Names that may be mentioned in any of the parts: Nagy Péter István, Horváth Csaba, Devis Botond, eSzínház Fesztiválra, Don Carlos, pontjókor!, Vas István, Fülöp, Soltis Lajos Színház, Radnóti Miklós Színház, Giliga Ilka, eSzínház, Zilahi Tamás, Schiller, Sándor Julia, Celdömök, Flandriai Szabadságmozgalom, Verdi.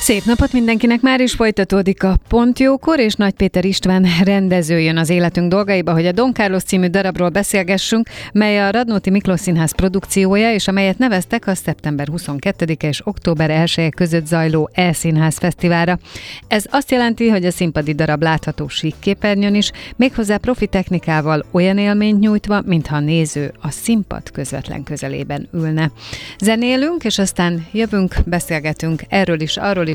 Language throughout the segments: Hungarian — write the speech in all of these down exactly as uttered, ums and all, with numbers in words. Szép napot mindenkinek, már is folytatódik a Pont Jókor, és Nagy Péter István rendező jön az életünk dolgaiba, hogy a Don Carlos című darabról beszélgessünk, mely a Radnóti Miklós Színház produkciója, és amelyet neveztek a szeptember huszonkettedike és október elseje között zajló eSzínház Fesztiválra. Ez azt jelenti, hogy a színpadi darab látható síkképernyőn is, méghozzá profi technikával olyan élményt nyújtva, mintha a néző a színpad közvetlen közelében ülne. Zenélünk, és aztán jövünk, beszélgetünk erről is, arról is,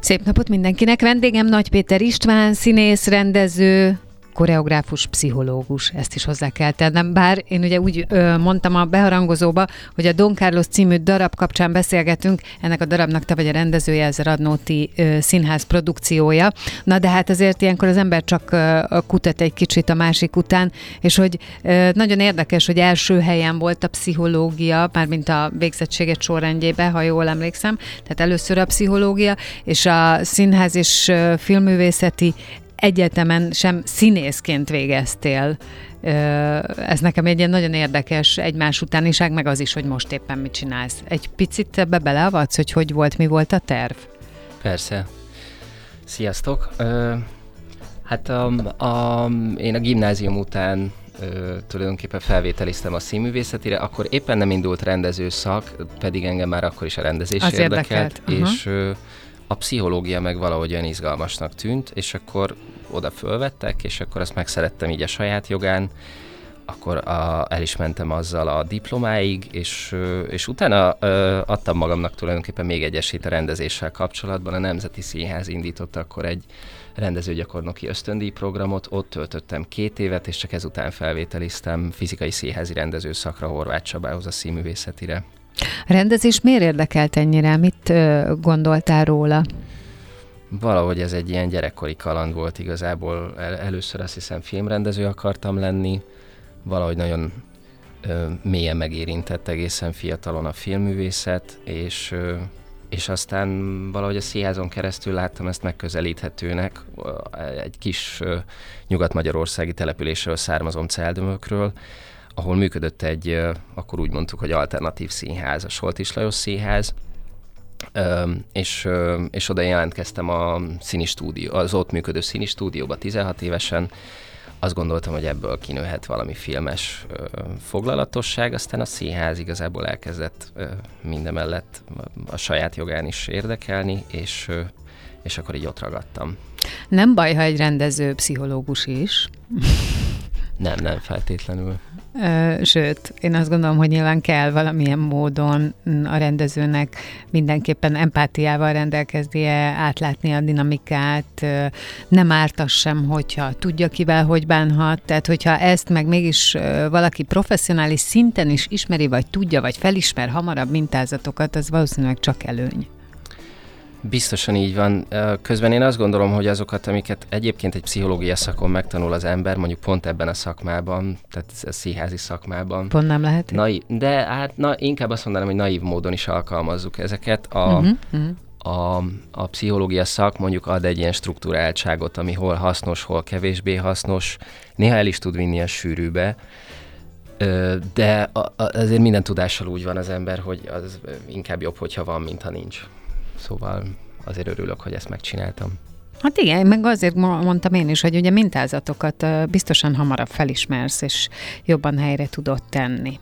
Szép napot mindenkinek! Vendégem Nagy Péter István, színész, rendező, koreográfus, pszichológus, ezt is hozzá kell tennem. Bár én ugye úgy ö, mondtam a beharangozóba, hogy a Don Carlos című darab kapcsán beszélgetünk, ennek a darabnak te vagy a rendezője, ez a Radnóti ö, Színház produkciója. Na de hát azért ilyenkor az ember csak ö, kutat egy kicsit a másik után, és hogy ö, nagyon érdekes, hogy első helyen volt a pszichológia, mármint a végzettséget sorrendjében, ha jól emlékszem, tehát először a pszichológia, és a Színház és ö, Filmművészeti Egyetemen sem színészként végeztél. Ez nekem egy ilyen nagyon érdekes egymás utániság, meg az is, hogy most éppen mit csinálsz. Egy picit ebbe beleavatsz, hogy hogy volt, mi volt a terv? Persze. Sziasztok! Hát a, a, én a gimnázium után tulajdonképpen felvételiztem a színművészetire, akkor éppen nem indult rendező szak, pedig engem már akkor is a rendezés az érdekelt. érdekelt. És uh-huh. A pszichológia meg valahogy olyan izgalmasnak tűnt, és akkor oda fölvettek, és akkor azt megszerettem így a saját jogán, akkor a, el is mentem azzal a diplomáig, és, és utána ö, adtam magamnak tulajdonképpen még egy esélyt a rendezéssel kapcsolatban. A Nemzeti Színház indította akkor egy rendezőgyakornoki ösztöndíj programot, ott töltöttem két évet, és csak ezután felvételiztem fizikai színházi rendezőszakra Horváth Csabához, a színművészetire. A rendezés miért érdekelt ennyire? Mit ö, gondoltál róla? Valahogy ez egy ilyen gyerekkori kaland volt igazából. El, először azt hiszem filmrendező akartam lenni. Valahogy nagyon ö, mélyen megérintett egészen fiatalon a filmművészet, és, ö, és aztán valahogy a színházon keresztül láttam ezt megközelíthetőnek. Egy kis ö, nyugat-magyarországi településről származom, Celdömökről, ahol működött egy, akkor úgy mondtuk, hogy alternatív színház, a Soltis Lajos Színház, és, és oda jelentkeztem a színi stúdió, az ott működő színi stúdióba tizenhat évesen. Azt gondoltam, hogy ebből kinőhet valami filmes foglalatosság, aztán a színház igazából elkezdett mindemellett a saját jogán is érdekelni, és, és akkor így ott ragadtam. Nem baj, ha egy rendező pszichológus is? Nem, nem feltétlenül. Sőt, én azt gondolom, hogy nyilván kell valamilyen módon a rendezőnek mindenképpen empátiával rendelkeznie, átlátni a dinamikát, nem ártas sem, hogyha tudja, kivel hogy bánhat, tehát hogyha ezt meg mégis valaki professzionális szinten is ismeri, vagy tudja, vagy felismer hamarabb mintázatokat, az valószínűleg csak előny. Biztosan így van. Közben én azt gondolom, hogy azokat, amiket egyébként egy pszichológia szakon megtanul az ember, mondjuk pont ebben a szakmában, tehát a színházi szakmában. Pont nem lehet? Naiv, de hát na, inkább azt mondanám, hogy naív módon is alkalmazzuk ezeket. A, uh-huh, uh-huh. a, a pszichológia szak mondjuk ad egy ilyen struktúráltságot, ami hol hasznos, hol kevésbé hasznos. Néha el is tud vinni a sűrűbe. De azért minden tudással úgy van az ember, hogy az inkább jobb, hogyha van, mint ha nincs. Szóval azért örülök, hogy ezt megcsináltam. Hát igen, meg azért mondtam én is, hogy ugye mintázatokat biztosan hamarabb felismersz, és jobban helyre tudod tenni.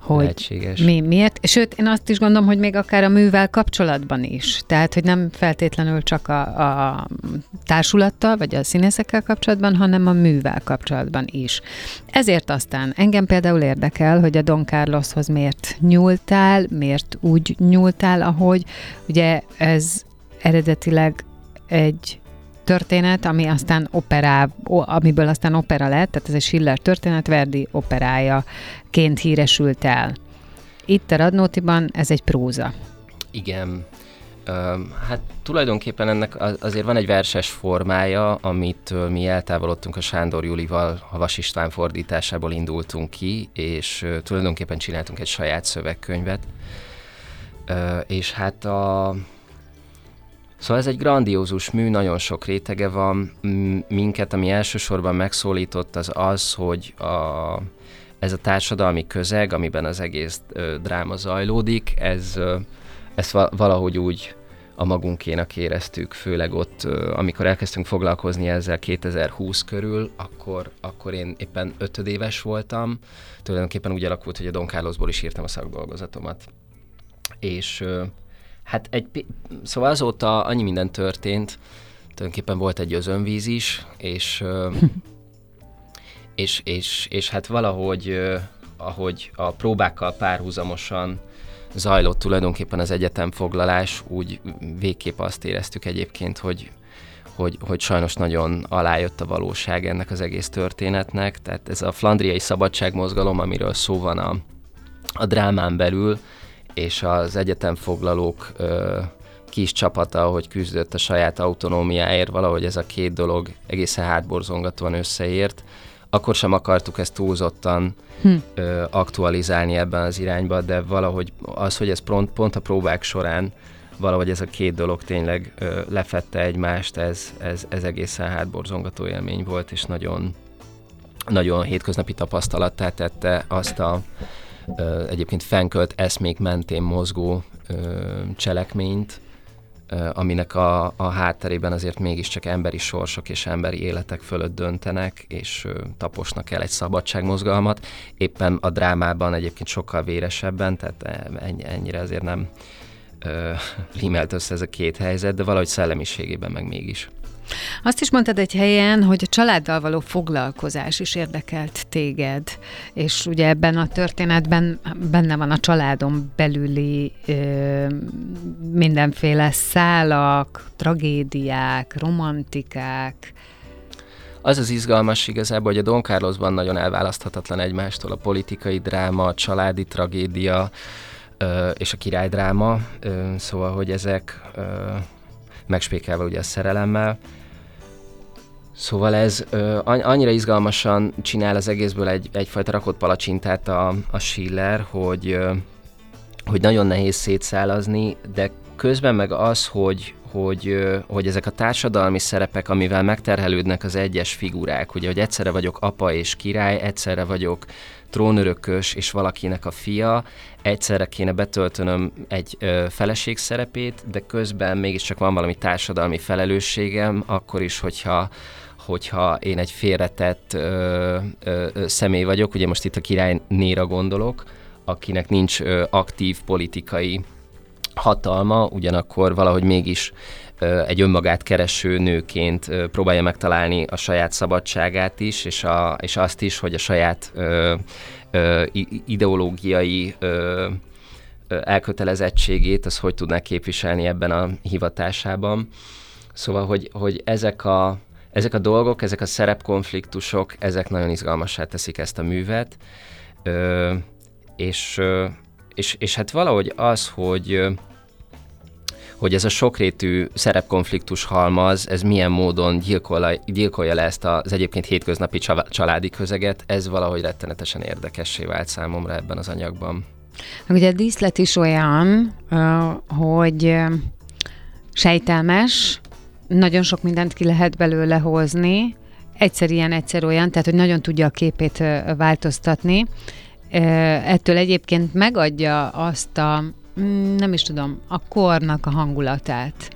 Hogy mi, miért? Sőt, én azt is gondolom, hogy még akár a művel kapcsolatban is. Tehát, hogy nem feltétlenül csak a, a társulattal, vagy a színészekkel kapcsolatban, hanem a művel kapcsolatban is. Ezért aztán engem például érdekel, hogy a Don Carloshoz miért nyúltál, miért úgy nyúltál, ahogy ugye ez eredetileg egy történet, ami aztán operá, amiből aztán opera lett, tehát ez egy Schiller történet, Verdi operájaként híresült el. Itt a Radnótiban ez egy próza. Igen. Hát tulajdonképpen ennek azért van egy verses formája, amit mi eltávolodtunk a Sándor Julival, a Vas István fordításából indultunk ki, és tulajdonképpen csináltunk egy saját szövegkönyvet. És hát a... Szóval ez egy grandiózus mű, nagyon sok rétege van. Minket, ami elsősorban megszólított, az az, hogy a, ez a társadalmi közeg, amiben az egész ö, dráma zajlódik, ez, ö, ezt valahogy úgy a magunkénak éreztük, főleg ott, ö, amikor elkezdtünk foglalkozni ezzel kétezer-húsz körül, akkor, akkor én éppen ötödéves voltam. Tulajdonképpen úgy alakult, hogy a Don Carlosból is írtam a szakdolgozatomat. És... Ö, Hát egy, szóval azóta annyi minden történt, tulajdonképpen volt egy özönvíz is, és, és, és, és hát valahogy, ahogy a próbákkal párhuzamosan zajlott tulajdonképpen az egyetemfoglalás, úgy végképp azt éreztük egyébként, hogy, hogy, hogy sajnos nagyon alájött a valóság ennek az egész történetnek. Tehát ez a Flandriai Szabadságmozgalom, amiről szó van a, a drámán belül, és az egyetemfoglalók ö, kis csapata, hogy küzdött a saját autonómiáért, valahogy ez a két dolog egészen hátborzongatóan összeért. Akkor sem akartuk ezt túlzottan hm. ö, aktualizálni ebben az irányba, de valahogy az, hogy ez pont, pont a próbák során valahogy ez a két dolog tényleg ö, lefette egymást, ez, ez, ez egészen hátborzongató élmény volt, és nagyon, nagyon hétköznapi tapasztalattá tette azt a Uh, egyébként fenkölt eszmék mentén mozgó uh, cselekményt, uh, aminek a, a hátterében azért mégiscsak emberi sorsok és emberi életek fölött döntenek, és uh, taposnak el egy szabadságmozgalmat. Éppen a drámában egyébként sokkal véresebben, tehát ennyi, ennyire azért nem uh, rímelt össze ez a két helyzet, de valahogy szellemiségében meg mégis. Azt is mondtad egy helyen, hogy a családdal való foglalkozás is érdekelt téged, és ugye ebben a történetben benne van a családon belüli ö, mindenféle szálak, tragédiák, romantikák. Az az izgalmas igazából, hogy a Don Carlosban nagyon elválaszthatatlan egymástól a politikai dráma, a családi tragédia ö, és a királydráma, ö, szóval, hogy ezek... Ö, megspékelve ugye a szerelemmel. Szóval ez ö, annyira izgalmasan csinál az egészből egy, egyfajta rakott palacsintát a, a Schiller, hogy, ö, hogy nagyon nehéz szétszálazni, de közben meg az, hogy, hogy, ö, hogy ezek a társadalmi szerepek, amivel megterhelődnek az egyes figurák, ugye, hogy egyszerre vagyok apa és király, egyszerre vagyok trónörökös és valakinek a fia, egyszerre kéne betöltönöm egy ö, feleség szerepét, de közben mégiscsak van valami társadalmi felelősségem, akkor is, hogyha, hogyha én egy félretett ö, ö, személy vagyok, ugye most itt a királynéra gondolok, akinek nincs ö, aktív politikai hatalma, ugyanakkor valahogy mégis ö, egy önmagát kereső nőként ö, próbálja megtalálni a saját szabadságát is, és, a, és azt is, hogy a saját ö, ö, ideológiai ö, ö, elkötelezettségét, az hogy tudná képviselni ebben a hivatásában. Szóval, hogy, hogy ezek, a, ezek a dolgok, ezek a szerepkonfliktusok, ezek nagyon izgalmassá teszik ezt a művet, ö, és... Ö, És, és hát valahogy az, hogy, hogy ez a sokrétű szerepkonfliktus halmaz, ez milyen módon gyilkolja, gyilkolja le ezt az egyébként hétköznapi családi közeget, ez valahogy rettenetesen érdekessé vált számomra ebben az anyagban. Ugye a díszlet is olyan, hogy sejtelmes, nagyon sok mindent ki lehet belőle hozni, egyszer ilyen, egyszer olyan, tehát hogy nagyon tudja a képét változtatni. Ettől egyébként megadja azt a, nem is tudom, a kornak a hangulatát.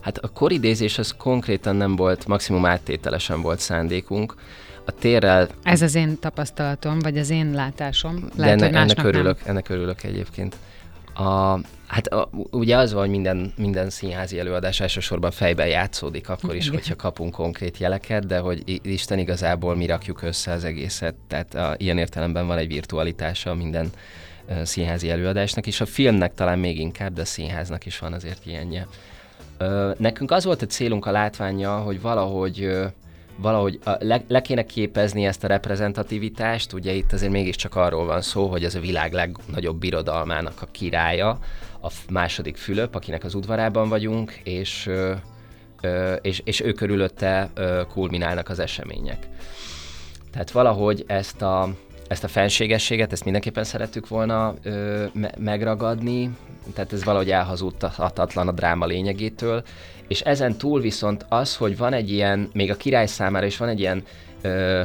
Hát a koridézés az konkrétan nem volt, maximum áttételesen volt szándékunk. A térrel... Ez az én tapasztalatom, vagy az én látásom. Lehet, de enne, ennek, örülök, ennek örülök egyébként. A, hát a, ugye az van, hogy minden, minden színházi előadás elsősorban fejben játszódik, akkor is, hogyha kapunk konkrét jeleket, de hogy Isten igazából mi rakjuk össze az egészet. Tehát a, ilyen értelemben van egy virtualitása minden a színházi előadásnak, és a filmnek talán még inkább, de a színháznak is van azért ilyenje. Ö, nekünk az volt a célunk a látványa, hogy valahogy... Ö, valahogy a, le, le kéne képezni ezt a reprezentativitást, ugye itt azért mégiscsak arról van szó, hogy ez a világ legnagyobb birodalmának a királya, a második Fülöp, akinek az udvarában vagyunk, és, ö, ö, és, és ő körülötte ö, kulminálnak az események. Tehát valahogy ezt a, ezt a fenségességet, ezt mindenképpen szerettük volna ö, me- megragadni, tehát ez valahogy elhazudhatatlan a dráma lényegétől, és ezen túl viszont az, hogy van egy ilyen, még a király számára is van egy ilyen ö,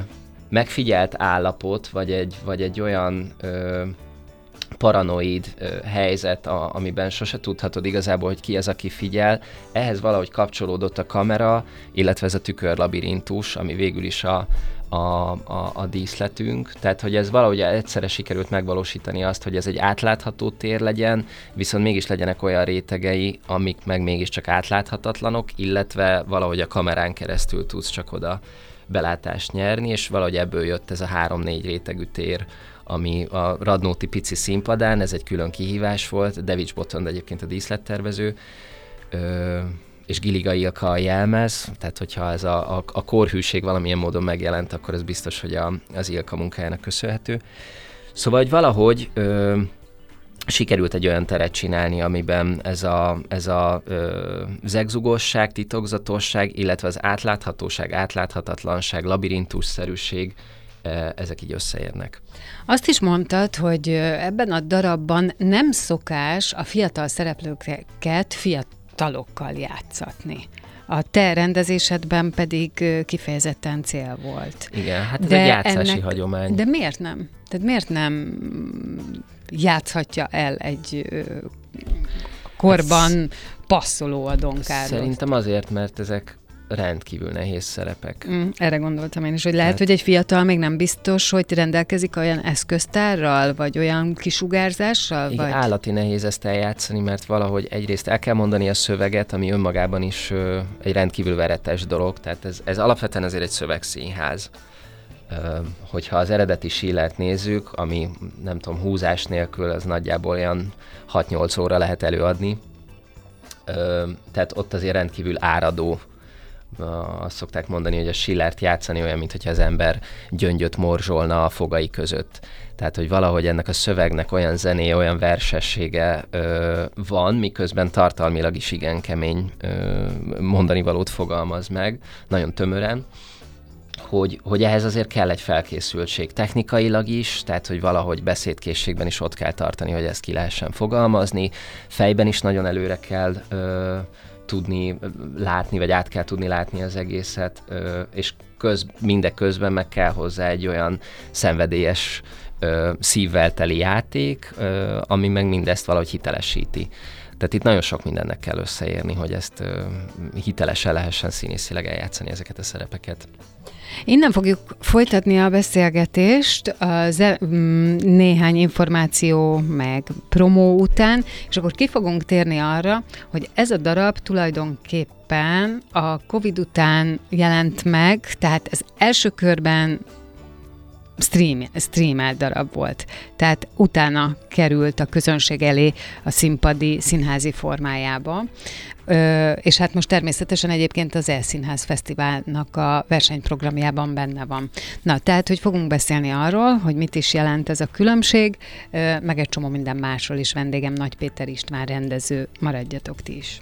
megfigyelt állapot, vagy egy, vagy egy olyan ö, paranoid ö, helyzet, a, amiben sose tudhatod igazából, hogy ki az, aki figyel. Ehhez valahogy kapcsolódott a kamera, illetve ez a tükörlabirintus, ami végül is a, a, a, a díszletünk. Tehát, hogy ez valahogy egyszerre sikerült megvalósítani azt, hogy ez egy átlátható tér legyen, viszont mégis legyenek olyan rétegei, amik meg mégiscsak átláthatatlanok, illetve valahogy a kamerán keresztül tudsz csak oda belátást nyerni, és valahogy ebből jött ez a három-négy rétegű tér, ami a Radnóti pici színpadán, ez egy külön kihívás volt, Devis Botond egyébként a díszlettervező, ö, és Giliga Ilka a jelmez, tehát hogyha ez a, a, a korhűség valamilyen módon megjelent, akkor ez biztos, hogy a, az Ilka munkájának köszönhető. Szóval, hogy valahogy ö, sikerült egy olyan teret csinálni, amiben ez a, ez a ö, zegzugosság, titokzatosság, illetve az átláthatóság, átláthatatlanság, labirintusszerűség, ezek így összeérnek. Azt is mondtad, hogy ebben a darabban nem szokás a fiatal szereplőket fiatalokkal játszatni. A te rendezésedben pedig kifejezetten cél volt. Igen, hát ez de egy játszási ennek, hagyomány. De miért nem? Tehát miért nem játszhatja el egy korban ez passzoló a Don Carlost? Szerintem azért, mert ezek rendkívül nehéz szerepek. Mm, erre gondoltam én is, hogy lehet, hát, hogy egy fiatal még nem biztos, hogy rendelkezik olyan eszköztárral, vagy olyan kisugárzással? Igen, vagy... állati nehéz ezt eljátszani, mert valahogy egyrészt el kell mondani a szöveget, ami önmagában is ö, egy rendkívül veretes dolog, tehát ez, ez alapvetően azért egy szövegszínház. Ö, hogyha az eredeti Schillert nézzük, ami nem tudom, húzás nélkül, az nagyjából olyan hat-nyolc óra lehet előadni, ö, tehát ott azért rendkívül áradó. Azt szokták mondani, hogy a Schillert játszani olyan, mintha az ember gyöngyöt morzsolna a fogai között. Tehát, hogy valahogy ennek a szövegnek olyan zené, olyan versessége ö, van, miközben tartalmilag is igen kemény ö, mondani valót fogalmaz meg, nagyon tömören, hogy, hogy ehhez azért kell egy felkészültség technikailag is, tehát, hogy valahogy beszédkészségben is ott kell tartani, hogy ezt ki lehessen fogalmazni, fejben is nagyon előre kell ö, tudni látni, vagy át kell tudni látni az egészet, és köz, mindeközben meg kell hozzá egy olyan szenvedélyes, szívvel teli játék, ami meg mindezt valahogy hitelesíti. Tehát itt nagyon sok mindennek kell összeérni, hogy ezt hitelesen lehessen színészileg eljátszani ezeket a szerepeket. Innen fogjuk folytatni a beszélgetést az néhány információ meg promó után, és akkor ki fogunk térni arra, hogy ez a darab tulajdonképpen a Covid után jelent meg, tehát az első körben stream, streamelt darab volt. Tehát utána került a közönség elé a színpadi színházi formájába. Ö, és hát most természetesen egyébként az eSzínház Fesztiválnak a versenyprogramjában benne van. Na, tehát, hogy fogunk beszélni arról, hogy mit is jelent ez a különbség, ö, meg egy csomó minden másról is. Vendégem Nagy Péter István rendező. Maradjatok ti is!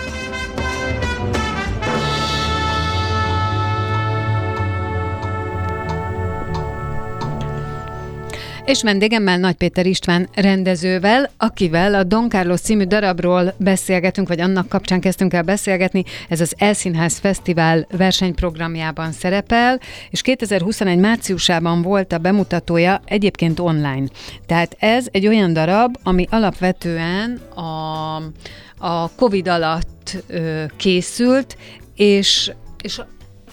És vendégemmel, Nagy Péter István rendezővel, akivel a Don Carlos című darabról beszélgetünk, vagy annak kapcsán kezdtünk el beszélgetni. Ez az eSzínház Fesztivál versenyprogramjában szerepel, és kétezer-huszonegy márciusában volt a bemutatója, egyébként online. Tehát ez egy olyan darab, ami alapvetően a, a Covid alatt ö, készült, és, és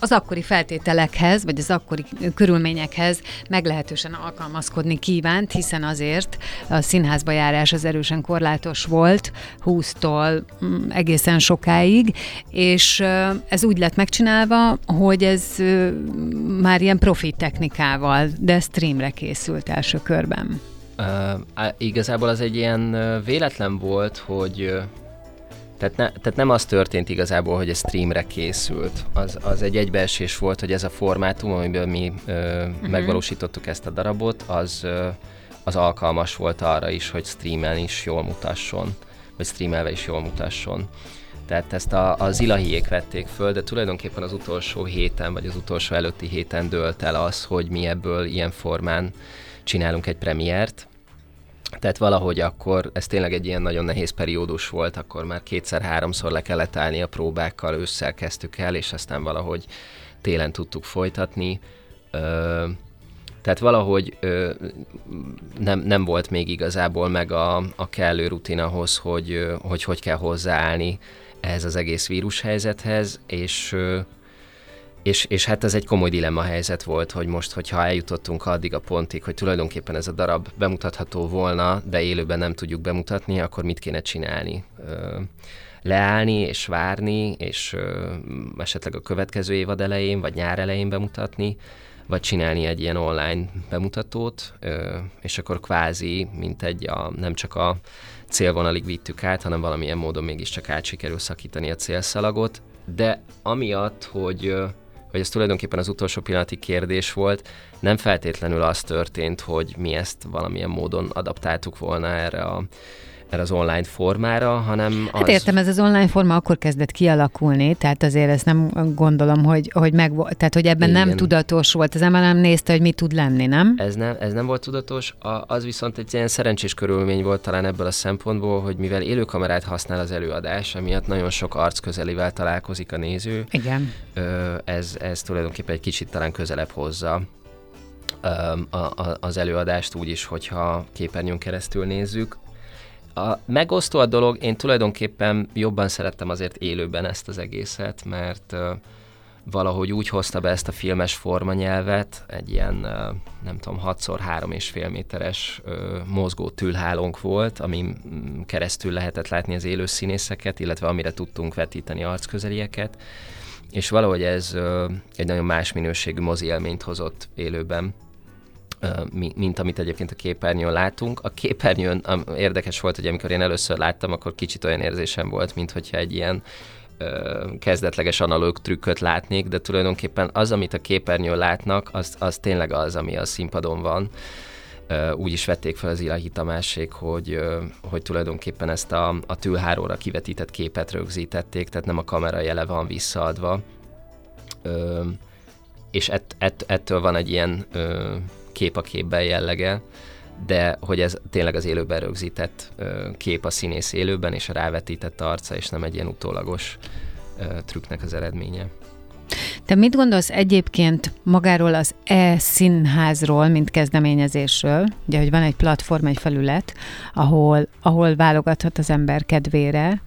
az akkori feltételekhez, vagy az akkori körülményekhez meglehetősen alkalmazkodni kívánt, hiszen azért a színházba járás az erősen korlátos volt, húsztól egészen sokáig, és ez úgy lett megcsinálva, hogy ez már ilyen profi technikával, de streamre készült első körben. Uh, igazából az egy ilyen véletlen volt, hogy... Tehát, ne, tehát nem az történt igazából, hogy a streamre készült. Az, az egy egybeesés volt, hogy ez a formátum, amiben mi ö, uh-huh. megvalósítottuk ezt a darabot, az, ö, az alkalmas volt arra is, hogy streamelni is jól mutasson, vagy streamelve is jól mutasson. Tehát ezt a, a Zilahiék vették föl, de tulajdonképpen az utolsó héten, vagy az utolsó előtti héten dőlt el az, hogy mi ebből ilyen formán csinálunk egy premiért. Tehát valahogy akkor, ez tényleg egy ilyen nagyon nehéz periódus volt, akkor már kétszer-háromszor le kellett állni a próbákkal, ősszel kezdtük el, és aztán valahogy télen tudtuk folytatni. Ö, tehát valahogy ö, nem, nem volt még igazából meg a, a kellő rutin ahhoz, hogy, hogy hogy kell hozzáállni ehhez az egész vírushelyzethez, és... És, és hát ez egy komoly dilemma helyzet volt, hogy most, hogyha eljutottunk addig a pontig, hogy tulajdonképpen ez a darab bemutatható volna, de élőben nem tudjuk bemutatni, akkor mit kéne csinálni? Leállni és várni, és esetleg a következő évad elején, vagy nyár elején bemutatni, vagy csinálni egy ilyen online bemutatót, és akkor kvázi, mint egy a, nem csak a célvonalig vittük át, hanem valamilyen módon mégiscsak át sikerül szakítani a célszalagot, de amiatt, hogy... hogy ez tulajdonképpen az utolsó pillanati kérdés volt, nem feltétlenül az történt, hogy mi ezt valamilyen módon adaptáltuk volna erre, a, erre az online formára, hanem az... Hát értem, ez az online forma akkor kezdett kialakulni, tehát azért ezt nem gondolom, hogy, hogy, meg, tehát, hogy ebben igen. Nem tudatos volt, az ember nem nézte, hogy mi tud lenni, nem? Ez nem, ez nem volt tudatos, a, az viszont egy ilyen szerencsés körülmény volt talán ebből a szempontból, hogy mivel élőkamerát használ az előadás, amiatt nagyon sok arc közelivel találkozik a néző. Igen. Ö, ez, ez tulajdonképpen egy kicsit talán közelebb hozza ö, a, az előadást úgy is, hogyha képernyőn keresztül nézzük. A megosztó a dolog, én tulajdonképpen jobban szerettem azért élőben ezt az egészet, mert uh, valahogy úgy hozta be ezt a filmes formanyelvet, egy ilyen, uh, nem tudom, hat-szer három és fél méteres uh, mozgó tülhálónk volt, amin keresztül lehetett látni az élő színészeket, illetve amire tudtunk vetíteni arcközelieket, és valahogy ez uh, egy nagyon más minőségű mozi élményt hozott élőben, mint amit egyébként a képernyőn látunk. A képernyőn érdekes volt, hogy amikor én először láttam, akkor kicsit olyan érzésem volt, mint hogyha egy ilyen ö, kezdetleges analóg trükköt látnék, de tulajdonképpen az, amit a képernyőn látnak, az, az tényleg az, ami a színpadon van. Ö, úgy is vették fel az Zilahi Tamásék, hogy, ö, hogy tulajdonképpen ezt a, a tülháróra kivetített képet rögzítették, tehát nem a kamera jele van visszaadva. Ö, és ett, ett, ettől van egy ilyen... Ö, kép a képben jellege, de hogy ez tényleg az élőben rögzített ö, kép a színész élőben, és a rávetített arca, és nem egy ilyen utólagos ö, trükknek az eredménye. Te mit gondolsz egyébként magáról az eSzínházról, mint kezdeményezésről? Ugye, hogy van egy platform, egy felület, ahol, ahol válogathat az ember kedvére,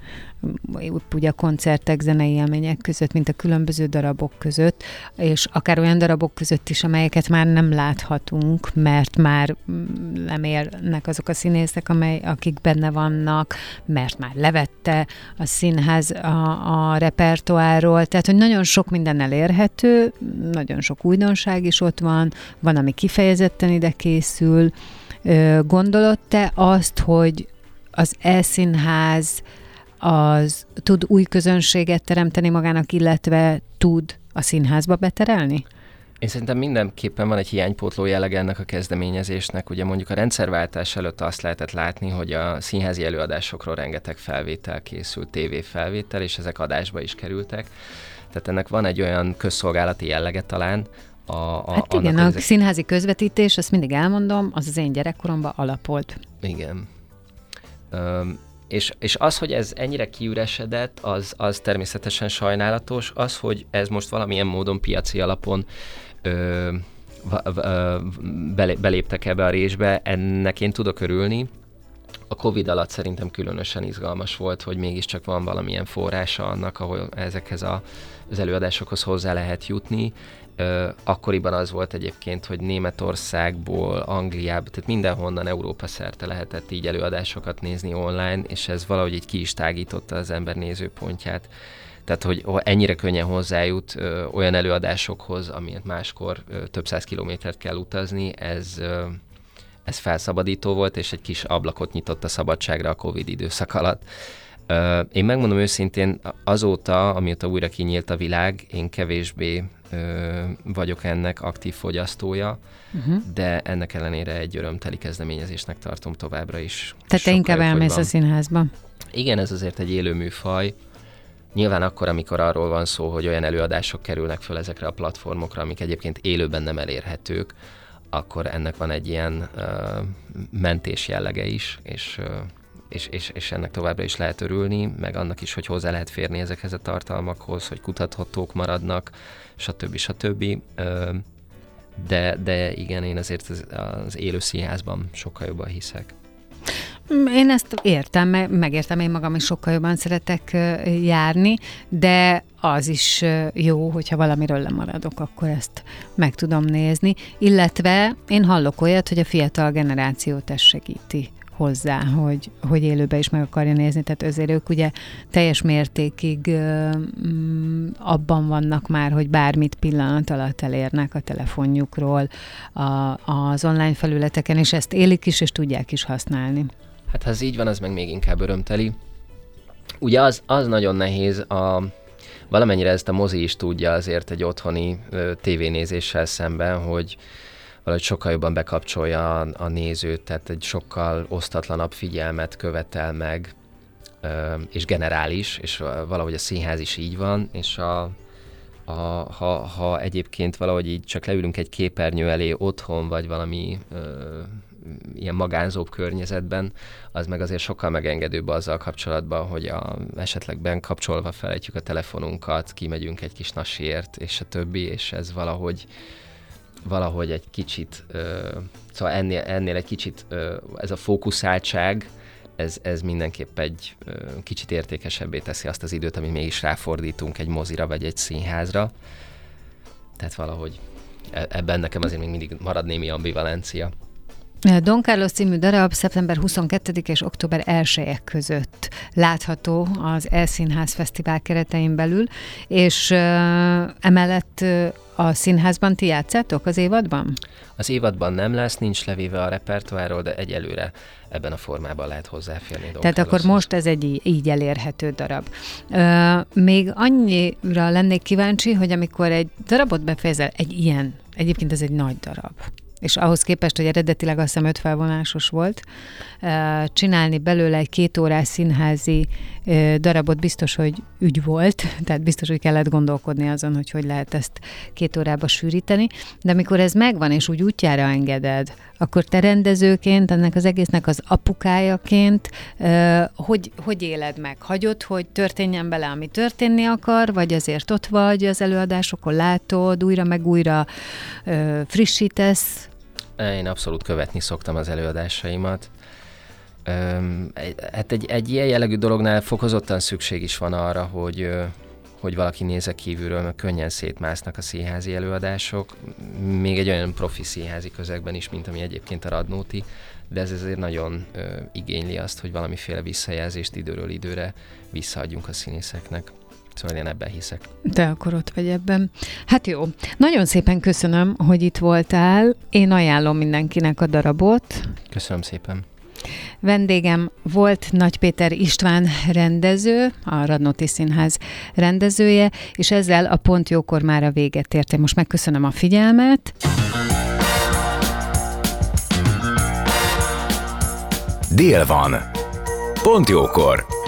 ugye a koncertek, zenei élmények között, mint a különböző darabok között, és akár olyan darabok között is, amelyeket már nem láthatunk, mert már nem érnek azok a színészek, amely, akik benne vannak, mert már levette a színház a, a repertoárról, tehát, hogy nagyon sok minden elérhető, nagyon sok újdonság is ott van, van, ami kifejezetten ide készül. Gondolod te azt, hogy az eSzínház az tud új közönséget teremteni magának, illetve tud a színházba beterelni? Én szerintem mindenképpen van egy hiánypótló jelleg ennek a kezdeményezésnek. Ugye mondjuk a rendszerváltás előtt azt lehetett látni, hogy a színházi előadásokról rengeteg felvétel készült, tévéfelvétel, és ezek adásba is kerültek. Tehát ennek van egy olyan közszolgálati jellege talán, a, a Hát igen, a, a színházi közvetítés, azt mindig elmondom, az az én gyerekkoromban alapolt. Igen. Um, és, és az, hogy ez ennyire kiüresedett, az, az természetesen sajnálatos. Az, hogy ez most valamilyen módon piaci alapon ö, va, va, beléptek ebbe a résbe, ennek én tudok örülni. A Covid alatt szerintem különösen izgalmas volt, hogy mégiscsak van valamilyen forrása annak, ahol ezekhez a, az előadásokhoz hozzá lehet jutni. Ö, akkoriban az volt egyébként, hogy Németországból, Angliából, tehát mindenhonnan Európa szerte lehetett így előadásokat nézni online, és ez valahogy így ki is tágította az ember nézőpontját. Tehát, hogy ennyire könnyen hozzájut ö, olyan előadásokhoz, amiért máskor ö, több száz kilométert kell utazni, ez... Ö, Ez felszabadító volt, és egy kis ablakot nyitott a szabadságra a Covid időszak alatt. Én megmondom őszintén, azóta, amióta újra kinyílt a világ, én kevésbé vagyok ennek aktív fogyasztója, uh-huh. de ennek ellenére egy örömteli kezdeményezésnek tartom továbbra is. Tehát te inkább elmész a színházba? Igen, ez azért egy élő műfaj. Nyilván akkor, amikor arról van szó, hogy olyan előadások kerülnek föl ezekre a platformokra, amik egyébként élőben nem elérhetők, akkor ennek van egy ilyen uh, mentés jellege is, és, uh, és, és, és ennek továbbra is lehet örülni, meg annak is, hogy hozzá lehet férni ezekhez a tartalmakhoz, hogy kutathatók maradnak, stb. stb. Uh, de, de igen, én azért az, az élő színházban sokkal jobban hiszek. Én ezt értem, megértem, én magam is sokkal jobban szeretek járni, de az is jó, hogyha valamiről lemaradok, akkor ezt meg tudom nézni. Illetve én hallok olyat, hogy a fiatal generációt ez segíti hozzá, hogy, hogy élőben is meg akarja nézni, tehát azért ők ugye teljes mértékig abban vannak már, hogy bármit pillanat alatt elérnek a telefonjukról, a, az online felületeken, és ezt élik is, és tudják is használni. Hát ha ez így van, az meg még inkább örömteli. Ugye az, az nagyon nehéz, a, valamennyire ezt a mozi is tudja azért egy otthoni ö, tévénézéssel szemben, hogy valahogy sokkal jobban bekapcsolja a, a nézőt, tehát egy sokkal osztatlanabb figyelmet követel meg, ö, és generális, és valahogy a színház is így van, és a, a, ha, ha egyébként valahogy így csak leülünk egy képernyő elé otthon, vagy valami... Ö, ilyen magánzóbb környezetben, az meg azért sokkal megengedőbb azzal kapcsolatban, hogy a, esetleg benn kapcsolva felejtjük a telefonunkat, kimegyünk egy kis nasiért, és a többi, és ez valahogy valahogy egy kicsit, ö, szóval ennél, ennél egy kicsit ö, ez a fókuszáltság, ez, ez mindenképp egy ö, kicsit értékesebbé teszi azt az időt, amit mégis ráfordítunk egy mozira, vagy egy színházra. Tehát valahogy ebben nekem azért még mindig marad némi ambivalencia. Don Carlos című darab szeptember huszonkettedike és október elseje között látható az eSzínház Fesztivál keretein belül, és uh, emellett uh, a színházban ti játszátok az évadban? Az évadban nem lesz, nincs levéve a repertoárról, de egyelőre ebben a formában lehet hozzáférni. Don Tehát Carlos-t. Akkor most ez egy így elérhető darab. Uh, még annyira lennék kíváncsi, hogy amikor egy darabot befejezel, egy ilyen, egyébként ez egy nagy darab, és ahhoz képest, hogy eredetileg azt hiszem öt felvonásos volt, csinálni belőle egy két órás színházi darabot biztos, hogy ügy volt, tehát biztos, hogy kellett gondolkodni azon, hogy hogy lehet ezt két órába sűríteni, de amikor ez megvan, és úgy útjára engeded, akkor te rendezőként, ennek az egésznek az apukájaként, hogy, hogy éled meg? Hagyod, hogy történjen bele, ami történni akar, vagy azért ott vagy az előadásokon, látod, újra meg újra frissítesz? Én abszolút követni szoktam az előadásaimat. Öm, hát egy, egy ilyen jellegű dolognál fokozottan szükség is van arra, hogy, hogy valaki nézze kívülről, mert könnyen szétmásznak a színházi előadások, még egy olyan profi színházi közegben is, mint ami egyébként a Radnóti, de ez azért nagyon ö, igényli azt, hogy valamiféle visszajelzést időről időre visszaadjunk a színészeknek. Szóval én ebben hiszek. De akkor ott vagy ebben. Hát jó. Nagyon szépen köszönöm, hogy itt voltál. Én ajánlom mindenkinek a darabot. Köszönöm szépen. Vendégem volt Nagy Péter István rendező, a Radnóti Színház rendezője, és ezzel a Pont Jókor már a véget ért. Én most megköszönöm a figyelmet. Dél van. Pont Jókor.